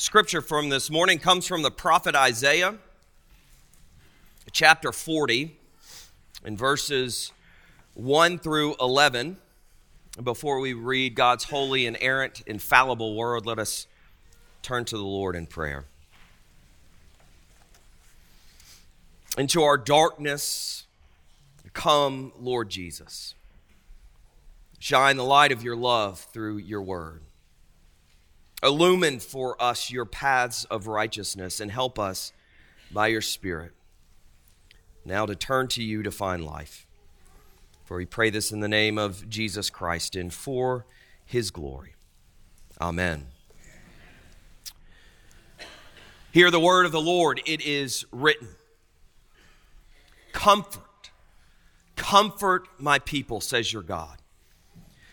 Scripture from this morning comes from the prophet Isaiah, chapter 40, in verses 1 through 11. Before we read God's holy, inerrant, infallible word, let us turn to the Lord in prayer. Into our darkness, come, Lord Jesus. Shine the light of your love through your word. Illumine for us your paths of righteousness and help us by your Spirit now to turn to you to find life. For we pray this in the name of Jesus Christ and for his glory. Amen. Hear the word of the Lord. It is written. Comfort my people, says your God.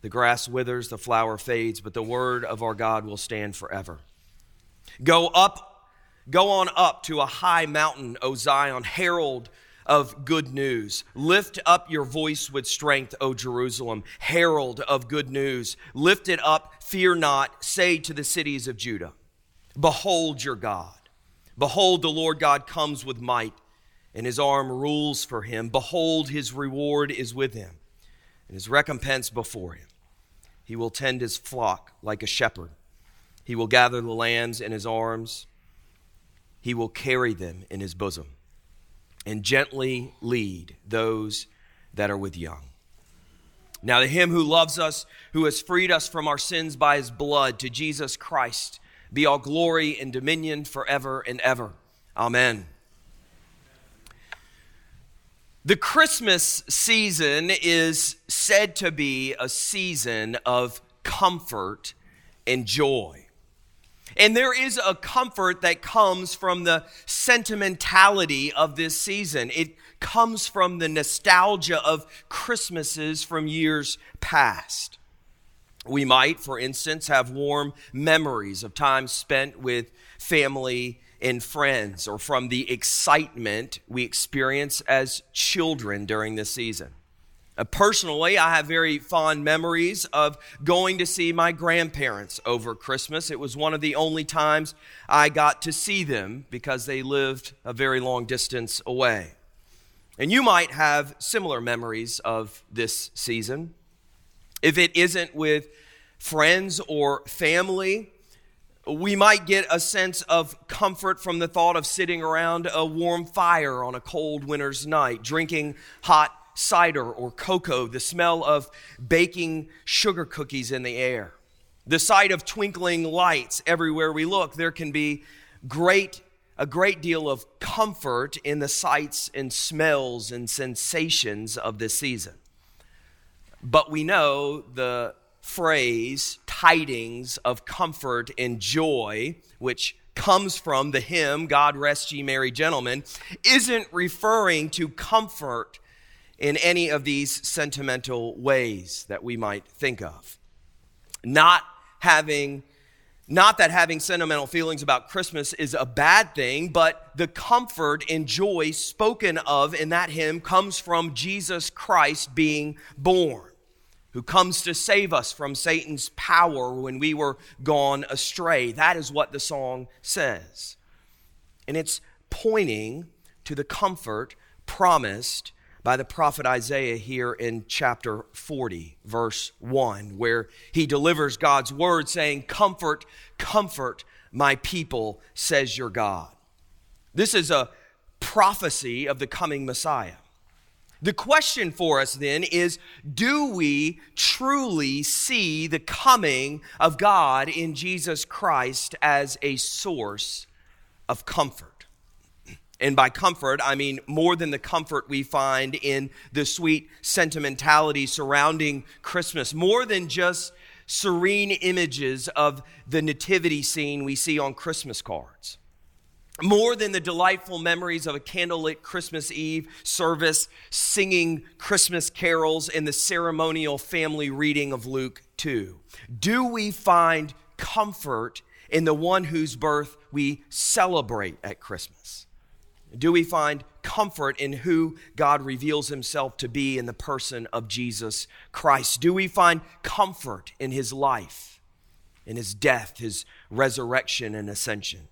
The grass withers, the flower fades, but the word of our God will stand forever. Go on up to a high mountain, O Zion, herald of good news. Lift up your voice with strength, O Jerusalem, herald of good news. Lift it up, fear not, say to the cities of Judah, behold your God. Behold, the Lord God comes with might, and his arm rules for him. Behold, his reward is with him, and his recompense before him. He will tend his flock like a shepherd. He will gather the lambs in his arms. He will carry them in his bosom, and gently lead those that are with young. Now to him who loves us, who has freed us from our sins by his blood, to Jesus Christ, be all glory and dominion forever and ever. Amen. The Christmas season is said to be a season of comfort and joy. And there is a comfort that comes from the sentimentality of this season. It comes from the nostalgia of Christmases from years past. We might, for instance, have warm memories of time spent with family and friends, or from the excitement we experience as children during this season. Personally, I have very fond memories of going to see my grandparents over Christmas. It was one of the only times I got to see them because they lived a very long distance away. And you might have similar memories of this season. If it isn't with friends or family, we might get a sense of comfort from the thought of sitting around a warm fire on a cold winter's night, drinking hot cider or cocoa, the smell of baking sugar cookies in the air, the sight of twinkling lights everywhere we look. There can be a great deal of comfort in the sights and smells and sensations of this season. But we know the phrase, tidings of comfort and joy, which comes from the hymn, God Rest Ye Merry Gentlemen, isn't referring to comfort in any of these sentimental ways that we might think of. Not that having sentimental feelings about Christmas is a bad thing, but the comfort and joy spoken of in that hymn comes from Jesus Christ being born, who comes to save us from Satan's power when we were gone astray. That is what the song says. And it's pointing to the comfort promised by the prophet Isaiah here in chapter 40, verse 1, where he delivers God's word saying, comfort, comfort my people, says your God. This is a prophecy of the coming Messiah. The question for us then is, do we truly see the coming of God in Jesus Christ as a source of comfort? And by comfort, I mean more than the comfort we find in the sweet sentimentality surrounding Christmas, more than just serene images of the nativity scene we see on Christmas cards. More than the delightful memories of a candlelit Christmas Eve service, singing Christmas carols, and the ceremonial family reading of Luke 2. Do we find comfort in the one whose birth we celebrate at Christmas? Do we find comfort in who God reveals himself to be in the person of Jesus Christ? Do we find comfort in his life, in his death, his resurrection and ascension?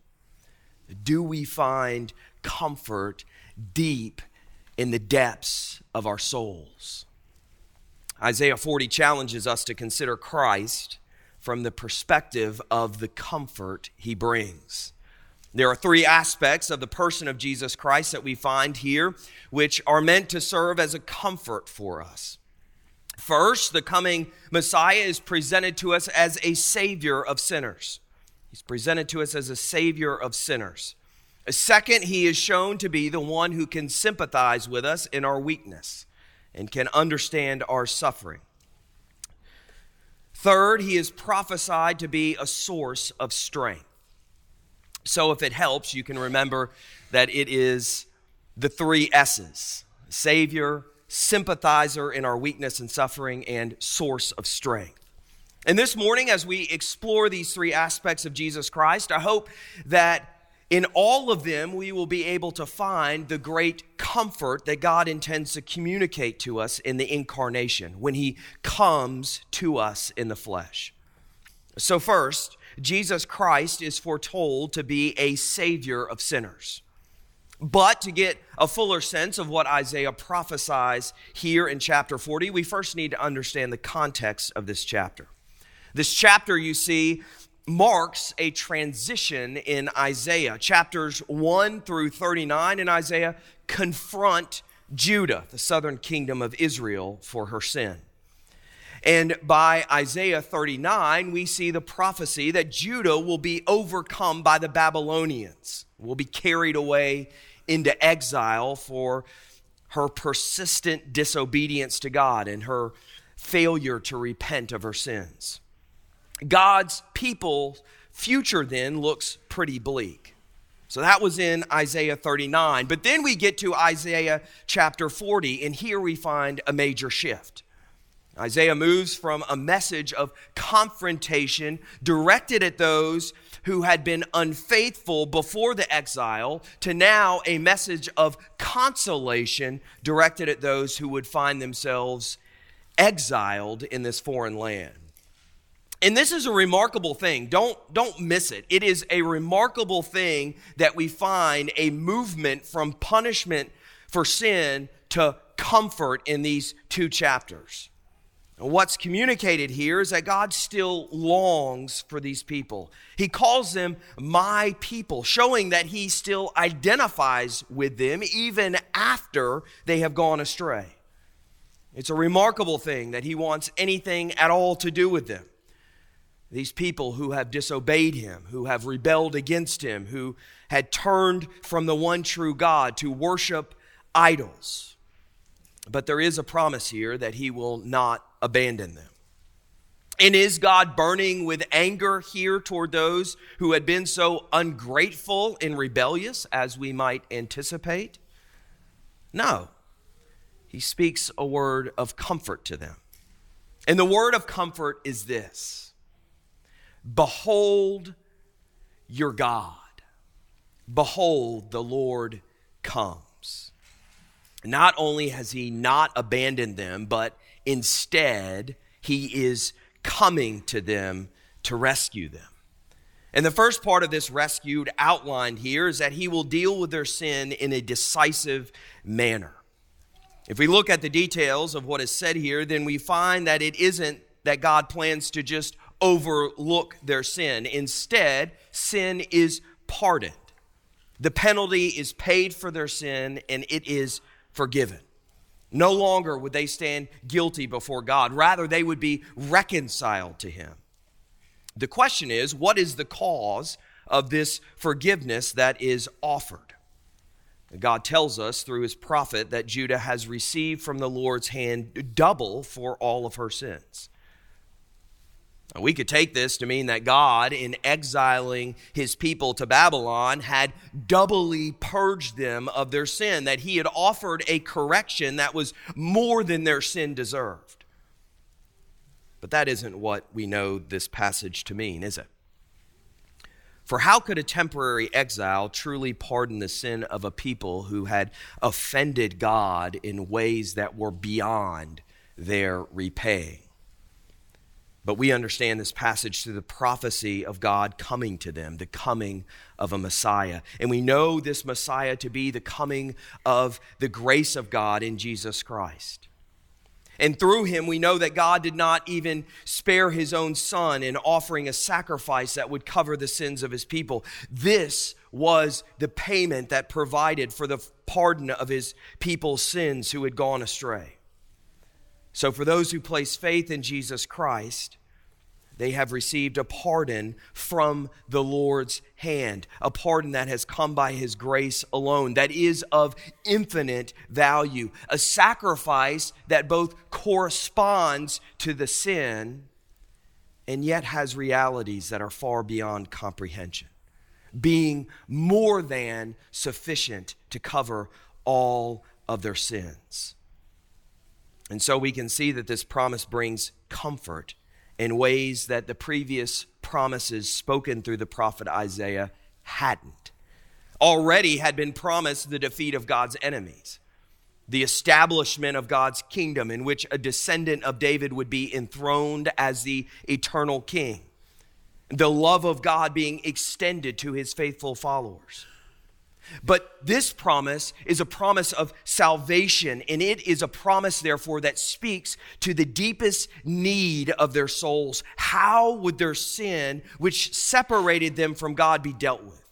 Do we find comfort deep in the depths of our souls? Isaiah 40 challenges us to consider Christ from the perspective of the comfort he brings. There are three aspects of the person of Jesus Christ that we find here, which are meant to serve as a comfort for us. First, the coming Messiah is presented to us as a savior of sinners. He's presented to us as a savior of sinners. Second, he is shown to be the one who can sympathize with us in our weakness and can understand our suffering. Third, he is prophesied to be a source of strength. So if it helps, you can remember that it is the three S's: savior, sympathizer in our weakness and suffering, and source of strength. And this morning, as we explore these three aspects of Jesus Christ, I hope that in all of them, we will be able to find the great comfort that God intends to communicate to us in the incarnation, when he comes to us in the flesh. So first, Jesus Christ is foretold to be a savior of sinners. But to get a fuller sense of what Isaiah prophesies here in chapter 40, we first need to understand the context of this chapter. This chapter, you see, marks a transition in Isaiah. Chapters 1 through 39 in Isaiah confront Judah, the southern kingdom of Israel, for her sin. And by Isaiah 39, we see the prophecy that Judah will be overcome by the Babylonians, will be carried away into exile for her persistent disobedience to God and her failure to repent of her sins. God's people's future then looks pretty bleak. So that was in Isaiah 39. But then we get to Isaiah chapter 40, and here we find a major shift. Isaiah moves from a message of confrontation directed at those who had been unfaithful before the exile to now a message of consolation directed at those who would find themselves exiled in this foreign land. And this is a remarkable thing. Don't miss it. It is a remarkable thing that we find a movement from punishment for sin to comfort in these two chapters. What's communicated here is that God still longs for these people. He calls them my people, showing that he still identifies with them even after they have gone astray. It's a remarkable thing that he wants anything at all to do with them. These people who have disobeyed him, who have rebelled against him, who had turned from the one true God to worship idols. But there is a promise here that he will not abandon them. And is God burning with anger here toward those who had been so ungrateful and rebellious as we might anticipate? No. He speaks a word of comfort to them. And the word of comfort is this: behold your God. Behold, the Lord comes. Not only has he not abandoned them, but instead he is coming to them to rescue them. And the first part of this rescued outlined here is that he will deal with their sin in a decisive manner. If we look at the details of what is said here, then we find that it isn't that God plans to just overlook their sin. Instead, sin is pardoned. The penalty is paid for their sin, and it is forgiven. No longer would they stand guilty before God. Rather, they would be reconciled to him. The question is, what is the cause of this forgiveness that is offered? God tells us through his prophet that Judah has received from the Lord's hand double for all of her sins. Now, we could take this to mean that God, in exiling his people to Babylon, had doubly purged them of their sin, that he had offered a correction that was more than their sin deserved. But that isn't what we know this passage to mean, is it? For how could a temporary exile truly pardon the sin of a people who had offended God in ways that were beyond their repaying? But we understand this passage through the prophecy of God coming to them, the coming of a Messiah. And we know this Messiah to be the coming of the grace of God in Jesus Christ. And through him, we know that God did not even spare his own son in offering a sacrifice that would cover the sins of his people. This was the payment that provided for the pardon of his people's sins who had gone astray. So for those who place faith in Jesus Christ, they have received a pardon from the Lord's hand, a pardon that has come by his grace alone, that is of infinite value, a sacrifice that both corresponds to the sin and yet has realities that are far beyond comprehension, being more than sufficient to cover all of their sins. And so we can see that this promise brings comfort in ways that the previous promises spoken through the prophet Isaiah hadn't. Already had been promised the defeat of God's enemies, the establishment of God's kingdom in which a descendant of David would be enthroned as the eternal king, the love of God being extended to his faithful followers. But this promise is a promise of salvation, and it is a promise, therefore, that speaks to the deepest need of their souls. How would their sin, which separated them from God, be dealt with?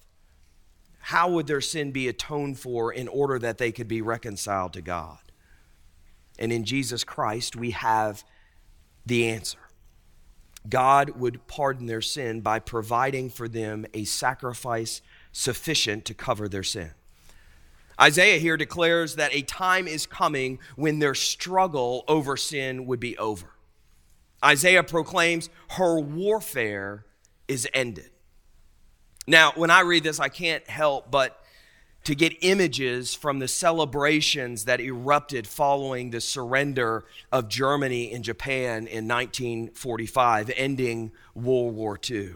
How would their sin be atoned for in order that they could be reconciled to God? And in Jesus Christ, we have the answer. God would pardon their sin by providing for them a sacrifice sufficient to cover their sin. Isaiah here declares that a time is coming when their struggle over sin would be over. Isaiah proclaims her warfare is ended. Now, when I read this, I can't help but to get images from the celebrations that erupted following the surrender of Germany and Japan in 1945, ending World War II.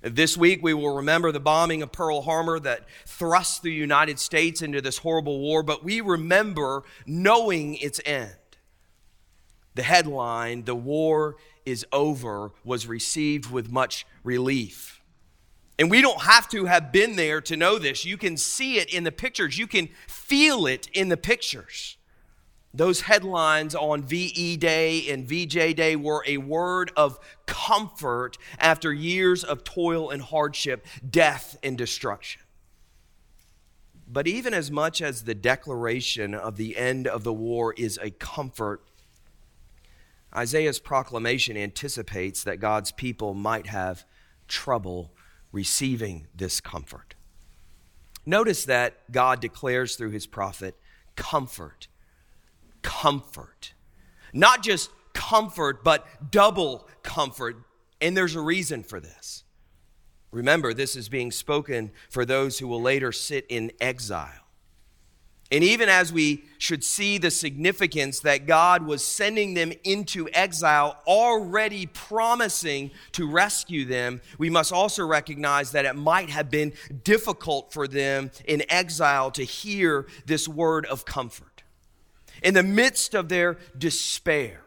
This week, we will remember the bombing of Pearl Harbor that thrust the United States into this horrible war, but we remember knowing its end. The headline, "The War is Over," was received with much relief. And we don't have to have been there to know this. You can see it in the pictures. You can feel it in the pictures. Those headlines on VE Day and VJ Day were a word of comfort after years of toil and hardship, death and destruction. But even as much as the declaration of the end of the war is a comfort, Isaiah's proclamation anticipates that God's people might have trouble receiving this comfort. Notice that God declares through his prophet, comfort. Comfort. Not just comfort, but double comfort. And there's a reason for this. Remember, this is being spoken for those who will later sit in exile. And even as we should see the significance that God was sending them into exile, already promising to rescue them, we must also recognize that it might have been difficult for them in exile to hear this word of comfort. In the midst of their despair,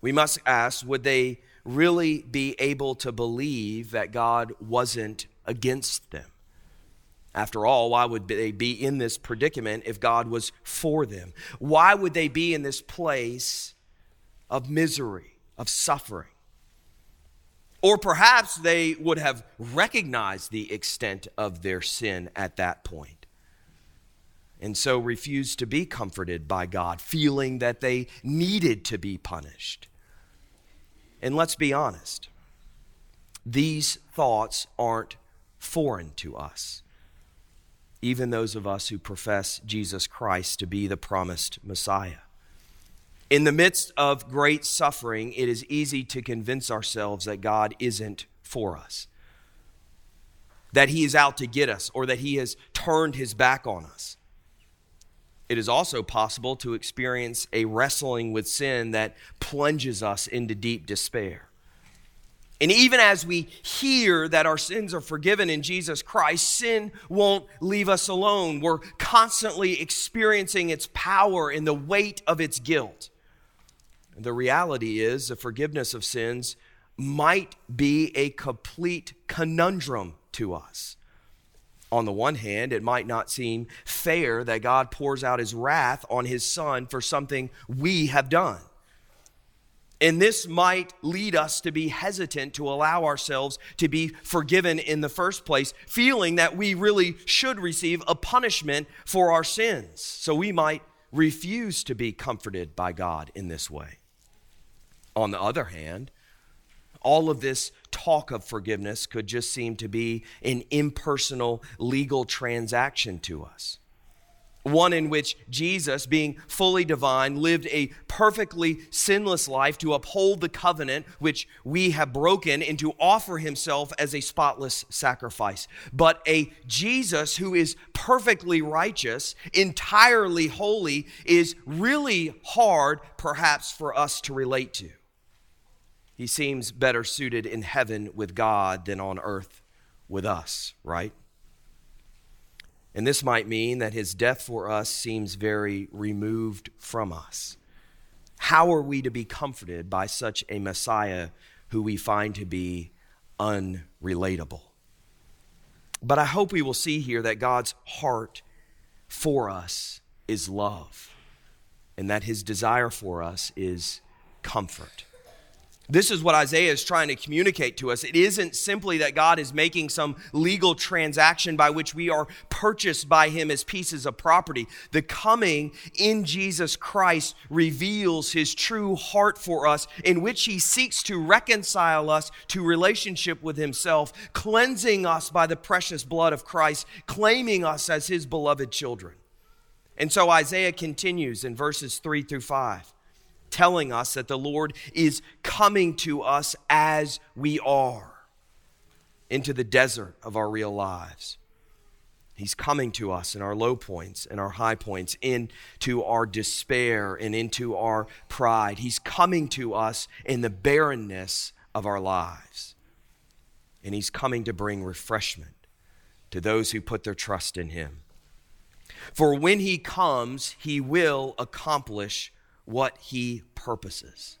we must ask, would they really be able to believe that God wasn't against them? After all, why would they be in this predicament if God was for them? Why would they be in this place of misery, of suffering? Or perhaps they would have recognized the extent of their sin at that point, and so refused to be comforted by God, feeling that they needed to be punished. And let's be honest, these thoughts aren't foreign to us, even those of us who profess Jesus Christ to be the promised Messiah. In the midst of great suffering, it is easy to convince ourselves that God isn't for us, that he is out to get us, or that he has turned his back on us. It is also possible to experience a wrestling with sin that plunges us into deep despair. And even as we hear that our sins are forgiven in Jesus Christ, sin won't leave us alone. We're constantly experiencing its power and the weight of its guilt. The reality is the forgiveness of sins might be a complete conundrum to us. On the one hand, it might not seem fair that God pours out his wrath on his son for something we have done. And this might lead us to be hesitant to allow ourselves to be forgiven in the first place, feeling that we really should receive a punishment for our sins. So we might refuse to be comforted by God in this way. On the other hand, all of this talk of forgiveness could just seem to be an impersonal legal transaction to us. One in which Jesus, being fully divine, lived a perfectly sinless life to uphold the covenant which we have broken and to offer himself as a spotless sacrifice. But a Jesus who is perfectly righteous, entirely holy, is really hard perhaps for us to relate to. He seems better suited in heaven with God than on earth with us, right? And this might mean that his death for us seems very removed from us. How are we to be comforted by such a Messiah who we find to be unrelatable? But I hope we will see here that God's heart for us is love, and that his desire for us is comfort. This is what Isaiah is trying to communicate to us. It isn't simply that God is making some legal transaction by which we are purchased by him as pieces of property. The coming in Jesus Christ reveals his true heart for us, in which he seeks to reconcile us to relationship with himself, cleansing us by the precious blood of Christ, claiming us as his beloved children. And so Isaiah continues in verses 3-5. Telling us that the Lord is coming to us as we are into the desert of our real lives. He's coming to us in our low points and our high points, into our despair and into our pride. He's coming to us in the barrenness of our lives. And he's coming to bring refreshment to those who put their trust in him. For when he comes, he will accomplish what he purposes.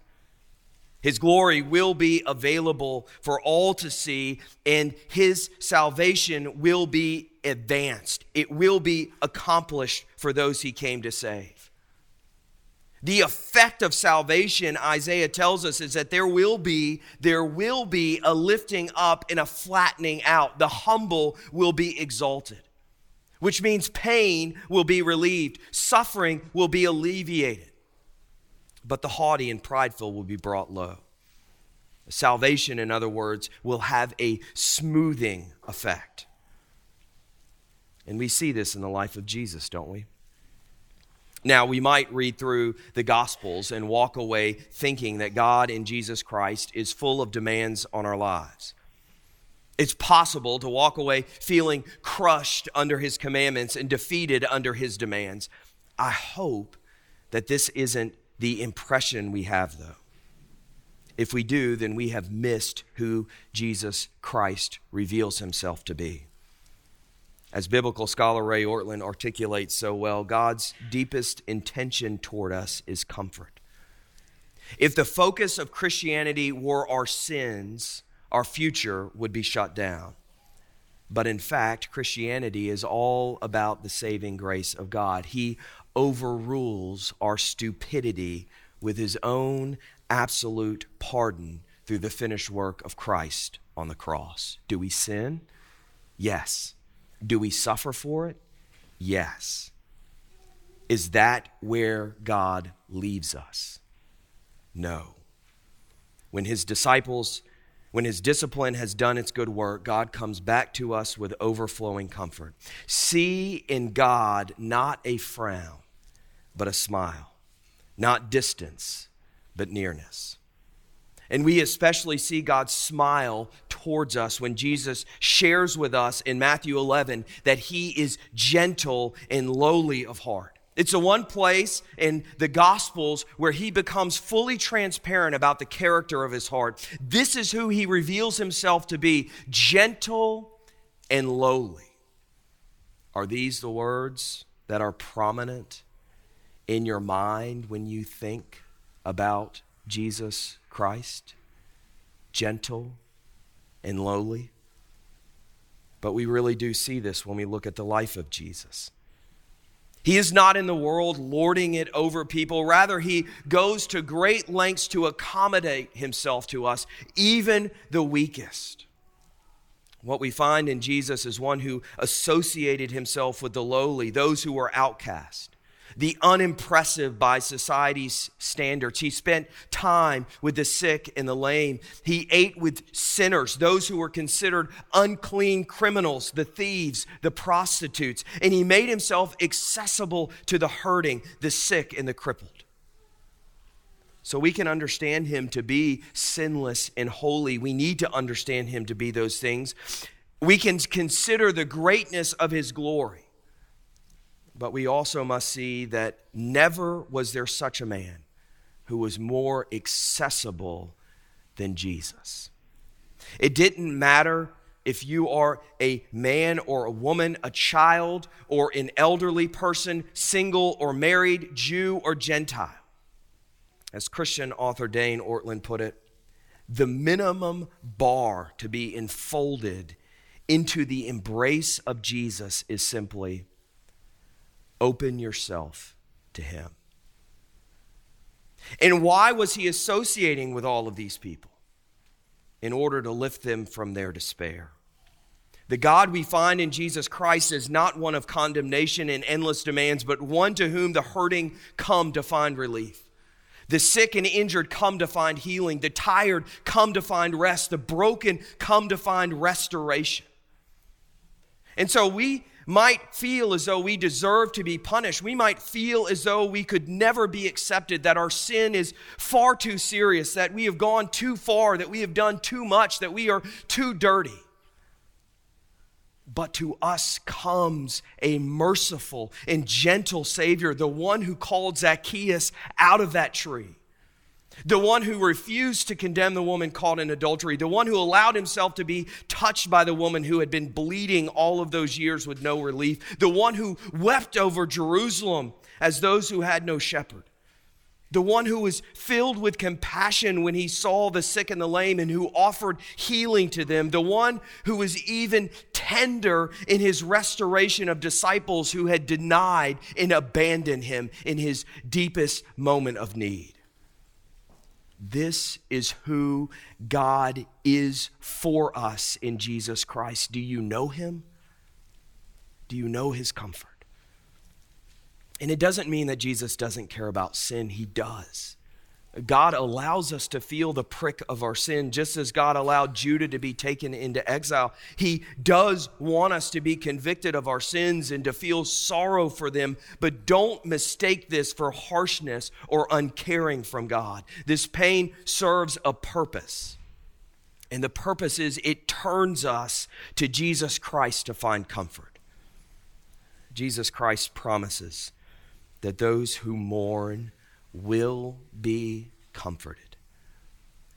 His glory will be available for all to see, and his salvation will be advanced. It will be accomplished for those he came to save. The effect of salvation, Isaiah tells us, is that there will be a lifting up and a flattening out. The humble will be exalted, which means pain will be relieved, suffering will be alleviated. But the haughty and prideful will be brought low. Salvation, in other words, will have a smoothing effect. And we see this in the life of Jesus, don't we? Now, we might read through the Gospels and walk away thinking that God in Jesus Christ is full of demands on our lives. It's possible to walk away feeling crushed under his commandments and defeated under his demands. I hope that this isn't the impression we have, though. If we do, then we have missed who Jesus Christ reveals himself to be. As biblical scholar Ray Ortland articulates so well, God's deepest intention toward us is comfort. If the focus of Christianity were our sins, our future would be shut down. But in fact, Christianity is all about the saving grace of God. He overrules our stupidity with his own absolute pardon through the finished work of Christ on the cross. Do we sin? Yes. Do we suffer for it? Yes. Is that where God leaves us? No. When his discipline has done its good work, God comes back to us with overflowing comfort. See in God not a frown, but a smile, not distance, but nearness. And we especially see God's smile towards us when Jesus shares with us in Matthew 11 that he is gentle and lowly of heart. It's the one place in the Gospels where he becomes fully transparent about the character of his heart. This is who he reveals himself to be, gentle and lowly. Are these the words that are prominent in your mind when you think about Jesus Christ? Gentle and lowly. But we really do see this when we look at the life of Jesus. He is not in the world lording it over people. Rather, he goes to great lengths to accommodate himself to us, even the weakest. What we find in Jesus is one who associated himself with the lowly, those who were outcast, the unimpressive by society's standards. He spent time with the sick and the lame. He ate with sinners, those who were considered unclean criminals, the thieves, the prostitutes. And he made himself accessible to the hurting, the sick, and the crippled. So we can understand him to be sinless and holy. We need to understand him to be those things. We can consider the greatness of his glory. But we also must see that never was there such a man who was more accessible than Jesus. It didn't matter if you are a man or a woman, a child or an elderly person, single or married, Jew or Gentile. As Christian author Dane Ortland put it, the minimum bar to be enfolded into the embrace of Jesus is simply open yourself to him. And why was he associating with all of these people? In order to lift them from their despair. The God we find in Jesus Christ is not one of condemnation and endless demands, but one to whom the hurting come to find relief. The sick and injured come to find healing. The tired come to find rest. The broken come to find restoration. And so we might feel as though we deserve to be punished. We might feel as though we could never be accepted, that our sin is far too serious, that we have gone too far, that we have done too much, that we are too dirty. But to us comes a merciful and gentle Savior, the one who called Zacchaeus out of that tree, the one who refused to condemn the woman caught in adultery, the one who allowed himself to be touched by the woman who had been bleeding all of those years with no relief, the one who wept over Jerusalem as those who had no shepherd, the one who was filled with compassion when he saw the sick and the lame and who offered healing to them, the one who was even tender in his restoration of disciples who had denied and abandoned him in his deepest moment of need. This is who God is for us in Jesus Christ. Do you know him? Do you know his comfort? And it doesn't mean that Jesus doesn't care about sin. He does. God allows us to feel the prick of our sin, just as God allowed Judah to be taken into exile. He does want us to be convicted of our sins and to feel sorrow for them, but don't mistake this for harshness or uncaring from God. This pain serves a purpose, and the purpose is it turns us to Jesus Christ to find comfort. Jesus Christ promises that those who mourn will be comforted.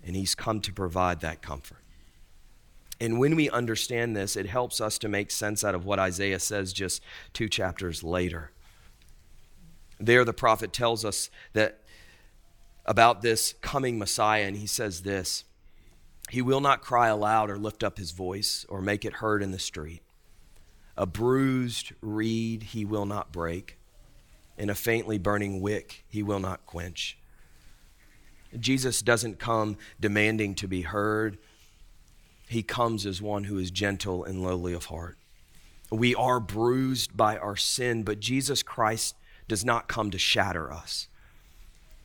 And he's come to provide that comfort. And when we understand this, it helps us to make sense out of what Isaiah says just 2 chapters later. There the prophet tells us that about this coming Messiah, and he says this, he will not cry aloud or lift up his voice or make it heard in the street. A bruised reed he will not break, and a faintly burning wick he will not quench. Jesus doesn't come demanding to be heard. He comes as one who is gentle and lowly of heart. We are bruised by our sin, but Jesus Christ does not come to shatter us.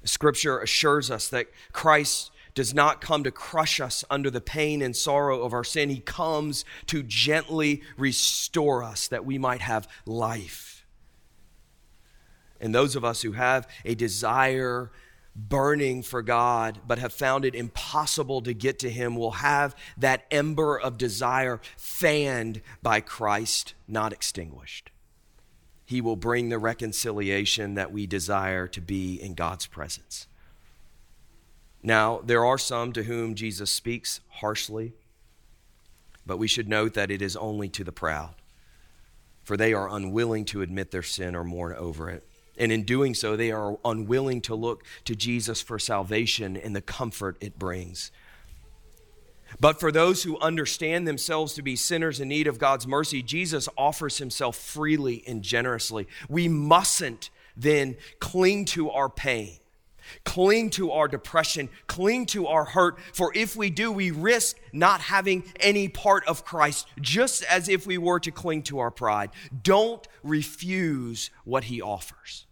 Scripture assures us that Christ does not come to crush us under the pain and sorrow of our sin. He comes to gently restore us that we might have life. And those of us who have a desire burning for God, but have found it impossible to get to Him, will have that ember of desire fanned by Christ, not extinguished. He will bring the reconciliation that we desire to be in God's presence. Now, there are some to whom Jesus speaks harshly, but we should note that it is only to the proud, for they are unwilling to admit their sin or mourn over it. And in doing so, they are unwilling to look to Jesus for salvation and the comfort it brings. But for those who understand themselves to be sinners in need of God's mercy, Jesus offers Himself freely and generously. We mustn't then cling to our pain, cling to our depression, cling to our hurt, for if we do, we risk not having any part of Christ, just as if we were to cling to our pride. Don't refuse what He offers.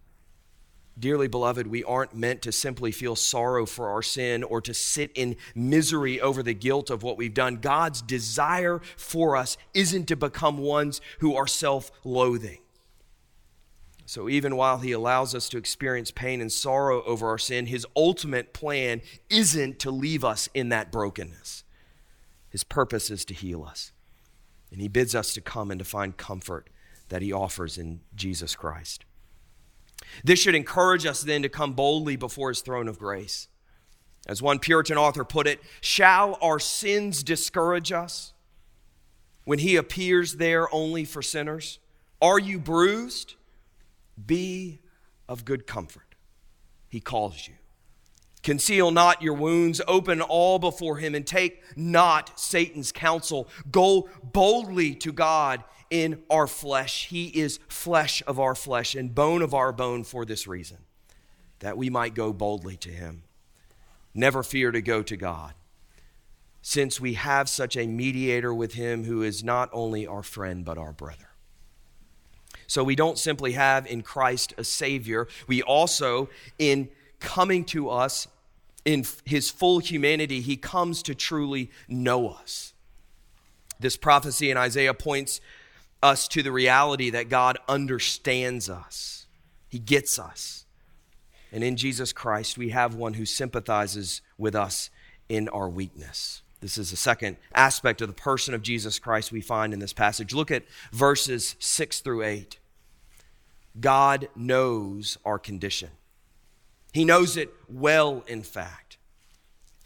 Dearly beloved, we aren't meant to simply feel sorrow for our sin or to sit in misery over the guilt of what we've done. God's desire for us isn't to become ones who are self-loathing. So even while He allows us to experience pain and sorrow over our sin, His ultimate plan isn't to leave us in that brokenness. His purpose is to heal us. And He bids us to come and to find comfort that He offers in Jesus Christ. This should encourage us then to come boldly before His throne of grace. As one Puritan author put it, "Shall our sins discourage us when He appears there only for sinners? Are you bruised? Be of good comfort. He calls you. Conceal not your wounds. Open all before Him and take not Satan's counsel. Go boldly to God in our flesh. He is flesh of our flesh and bone of our bone for this reason, that we might go boldly to Him. Never fear to go to God, since we have such a mediator with Him who is not only our friend but our brother." So we don't simply have in Christ a Savior. We also, in coming to us in His full humanity, He comes to truly know us. This prophecy in Isaiah points us to the reality that God understands us. He gets us. And in Jesus Christ, we have one who sympathizes with us in our weakness. This is the second aspect of the person of Jesus Christ we find in this passage. Look at verses 6-8. God knows our condition. He knows it well, in fact.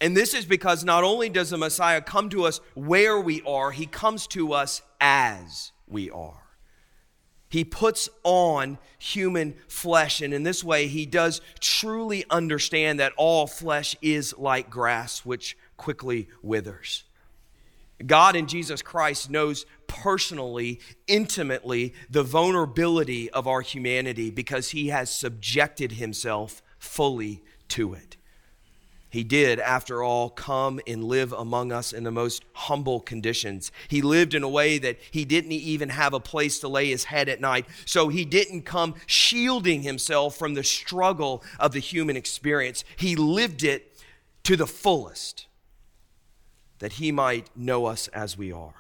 And this is because not only does the Messiah come to us where we are, He comes to us as we are. He puts on human flesh, and in this way, He does truly understand that all flesh is like grass, which quickly withers. God in Jesus Christ knows personally, intimately, the vulnerability of our humanity because He has subjected Himself fully to it. He did, after all, come and live among us in the most humble conditions. He lived in a way that He didn't even have a place to lay His head at night, so He didn't come shielding Himself from the struggle of the human experience. He lived it to the fullest, that He might know us as we are.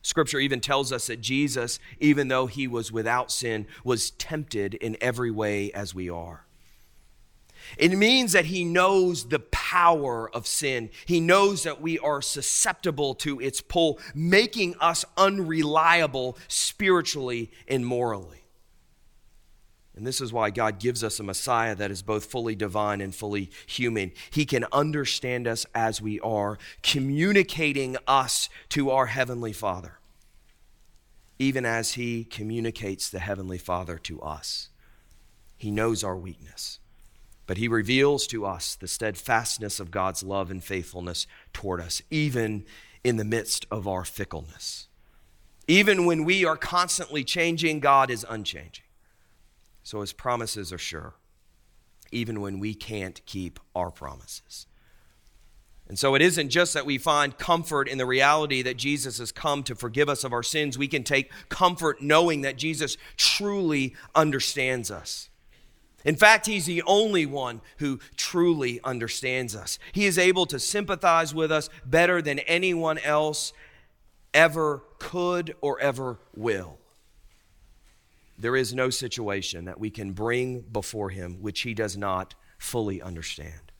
Scripture even tells us that Jesus, even though He was without sin, was tempted in every way as we are. It means that He knows the power of sin. He knows that we are susceptible to its pull, making us unreliable spiritually and morally. And this is why God gives us a Messiah that is both fully divine and fully human. He can understand us as we are, communicating us to our Heavenly Father, even as He communicates the Heavenly Father to us. He knows our weakness, but He reveals to us the steadfastness of God's love and faithfulness toward us, even in the midst of our fickleness. Even when we are constantly changing, God is unchanging. So His promises are sure. even when we can't keep our promises. And so it isn't just that we find comfort in the reality that Jesus has come to forgive us of our sins. We can take comfort knowing that Jesus truly understands us. In fact, he's the only one who truly understands us. He is able to sympathize with us better than anyone else ever could or ever will. There is no situation that we can bring before him which he does not fully understand,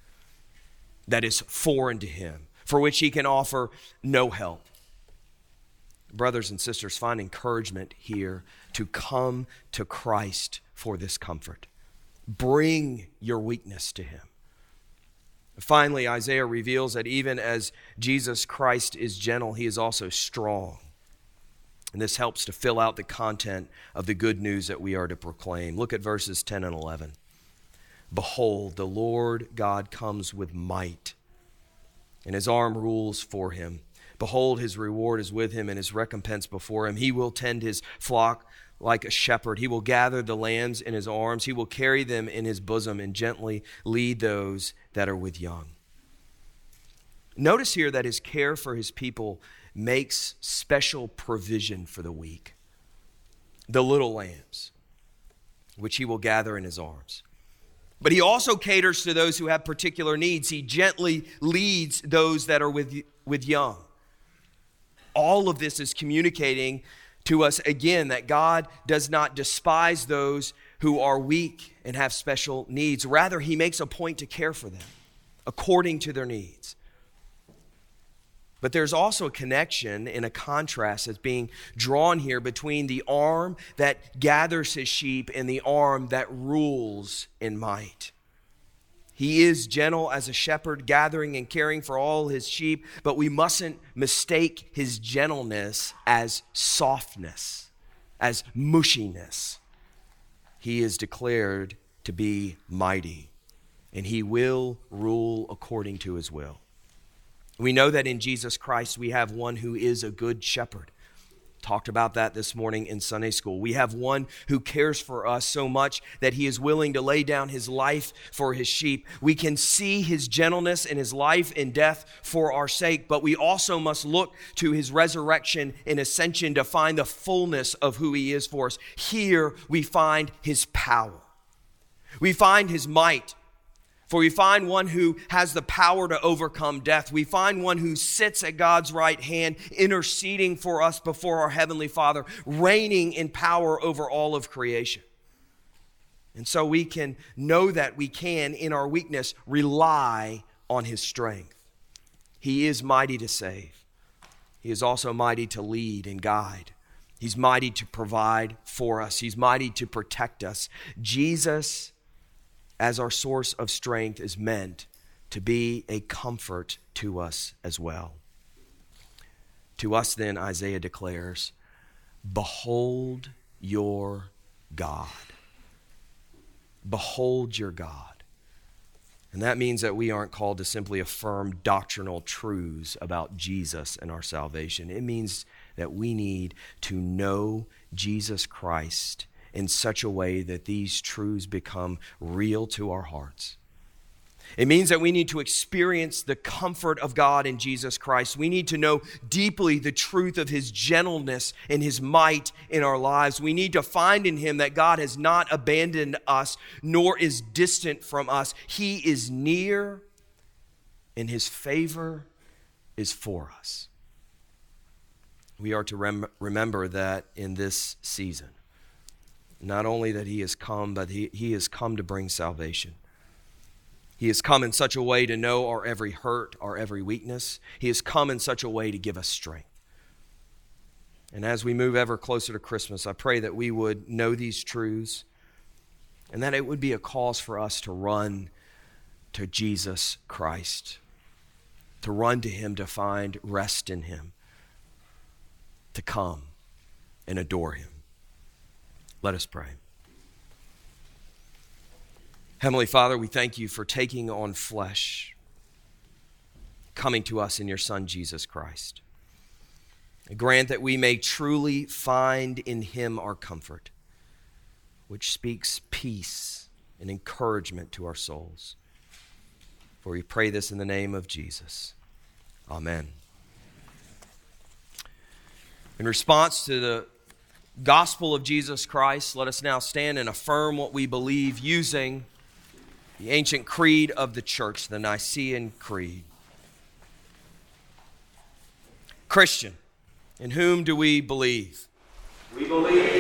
that is foreign to him, for which he can offer no help. Brothers and sisters, find encouragement here to come to Christ for this comfort. Bring your weakness to him. Finally, Isaiah reveals that even as Jesus Christ is gentle, he is also strong. And this helps to fill out the content of the good news that we are to proclaim. Look at verses 10 and 11. Behold, the Lord God comes with might, and his arm rules for him. Behold, his reward is with him and his recompense before him. He will tend his flock like a shepherd. He will gather the lambs in his arms. He will carry them in his bosom and gently lead those that are with young. Notice here that his care for his people makes special provision for the weak, the little lambs, which he will gather in his arms. But he also caters to those who have particular needs. He gently leads those that are with young. All of this is communicating to us again that God does not despise those who are weak and have special needs. Rather, he makes a point to care for them according to their needs. But there's also a connection and a contrast that's being drawn here between the arm that gathers his sheep and the arm that rules in might. He is gentle as a shepherd, gathering and caring for all his sheep, but we mustn't mistake his gentleness as softness, as mushiness. He is declared to be mighty, and he will rule according to his will. We know that in Jesus Christ, we have one who is a good shepherd. Talked about that this morning in Sunday school. We have one who cares for us so much that he is willing to lay down his life for his sheep. We can see his gentleness in his life and death for our sake, but we also must look to his resurrection and ascension to find the fullness of who he is for us. Here we find his power. We find his might. For we find one who has the power to overcome death. We find one who sits at God's right hand, interceding for us before our Heavenly Father, reigning in power over all of creation. And so we can know that we can, in our weakness, rely on his strength. He is mighty to save. He is also mighty to lead and guide. He's mighty to provide for us. He's mighty to protect us. Jesus, as our source of strength, is meant to be a comfort to us as well. To us then, Isaiah declares, behold your God. Behold your God. And that means that we aren't called to simply affirm doctrinal truths about Jesus and our salvation. It means that we need to know Jesus Christ in such a way that these truths become real to our hearts. It means that we need to experience the comfort of God in Jesus Christ. We need to know deeply the truth of his gentleness and his might in our lives. We need to find in him that God has not abandoned us, nor is distant from us. He is near, and his favor is for us. We are to remember that in this season. Not only that he has come, but he has come to bring salvation. He has come in such a way to know our every hurt, our every weakness. He has come in such a way to give us strength. And as we move ever closer to Christmas, I pray that we would know these truths and that it would be a cause for us to run to Jesus Christ, to run to him, to find rest in him, to come and adore him. Let us pray. Heavenly Father, we thank you for taking on flesh, coming to us in your Son, Jesus Christ. Grant that we may truly find in him our comfort, which speaks peace and encouragement to our souls. For we pray this in the name of Jesus. Amen. In response to the gospel of Jesus Christ, let us now stand and affirm what we believe using the ancient creed of the church, the Nicene Creed. Christian, in whom do we believe? We believe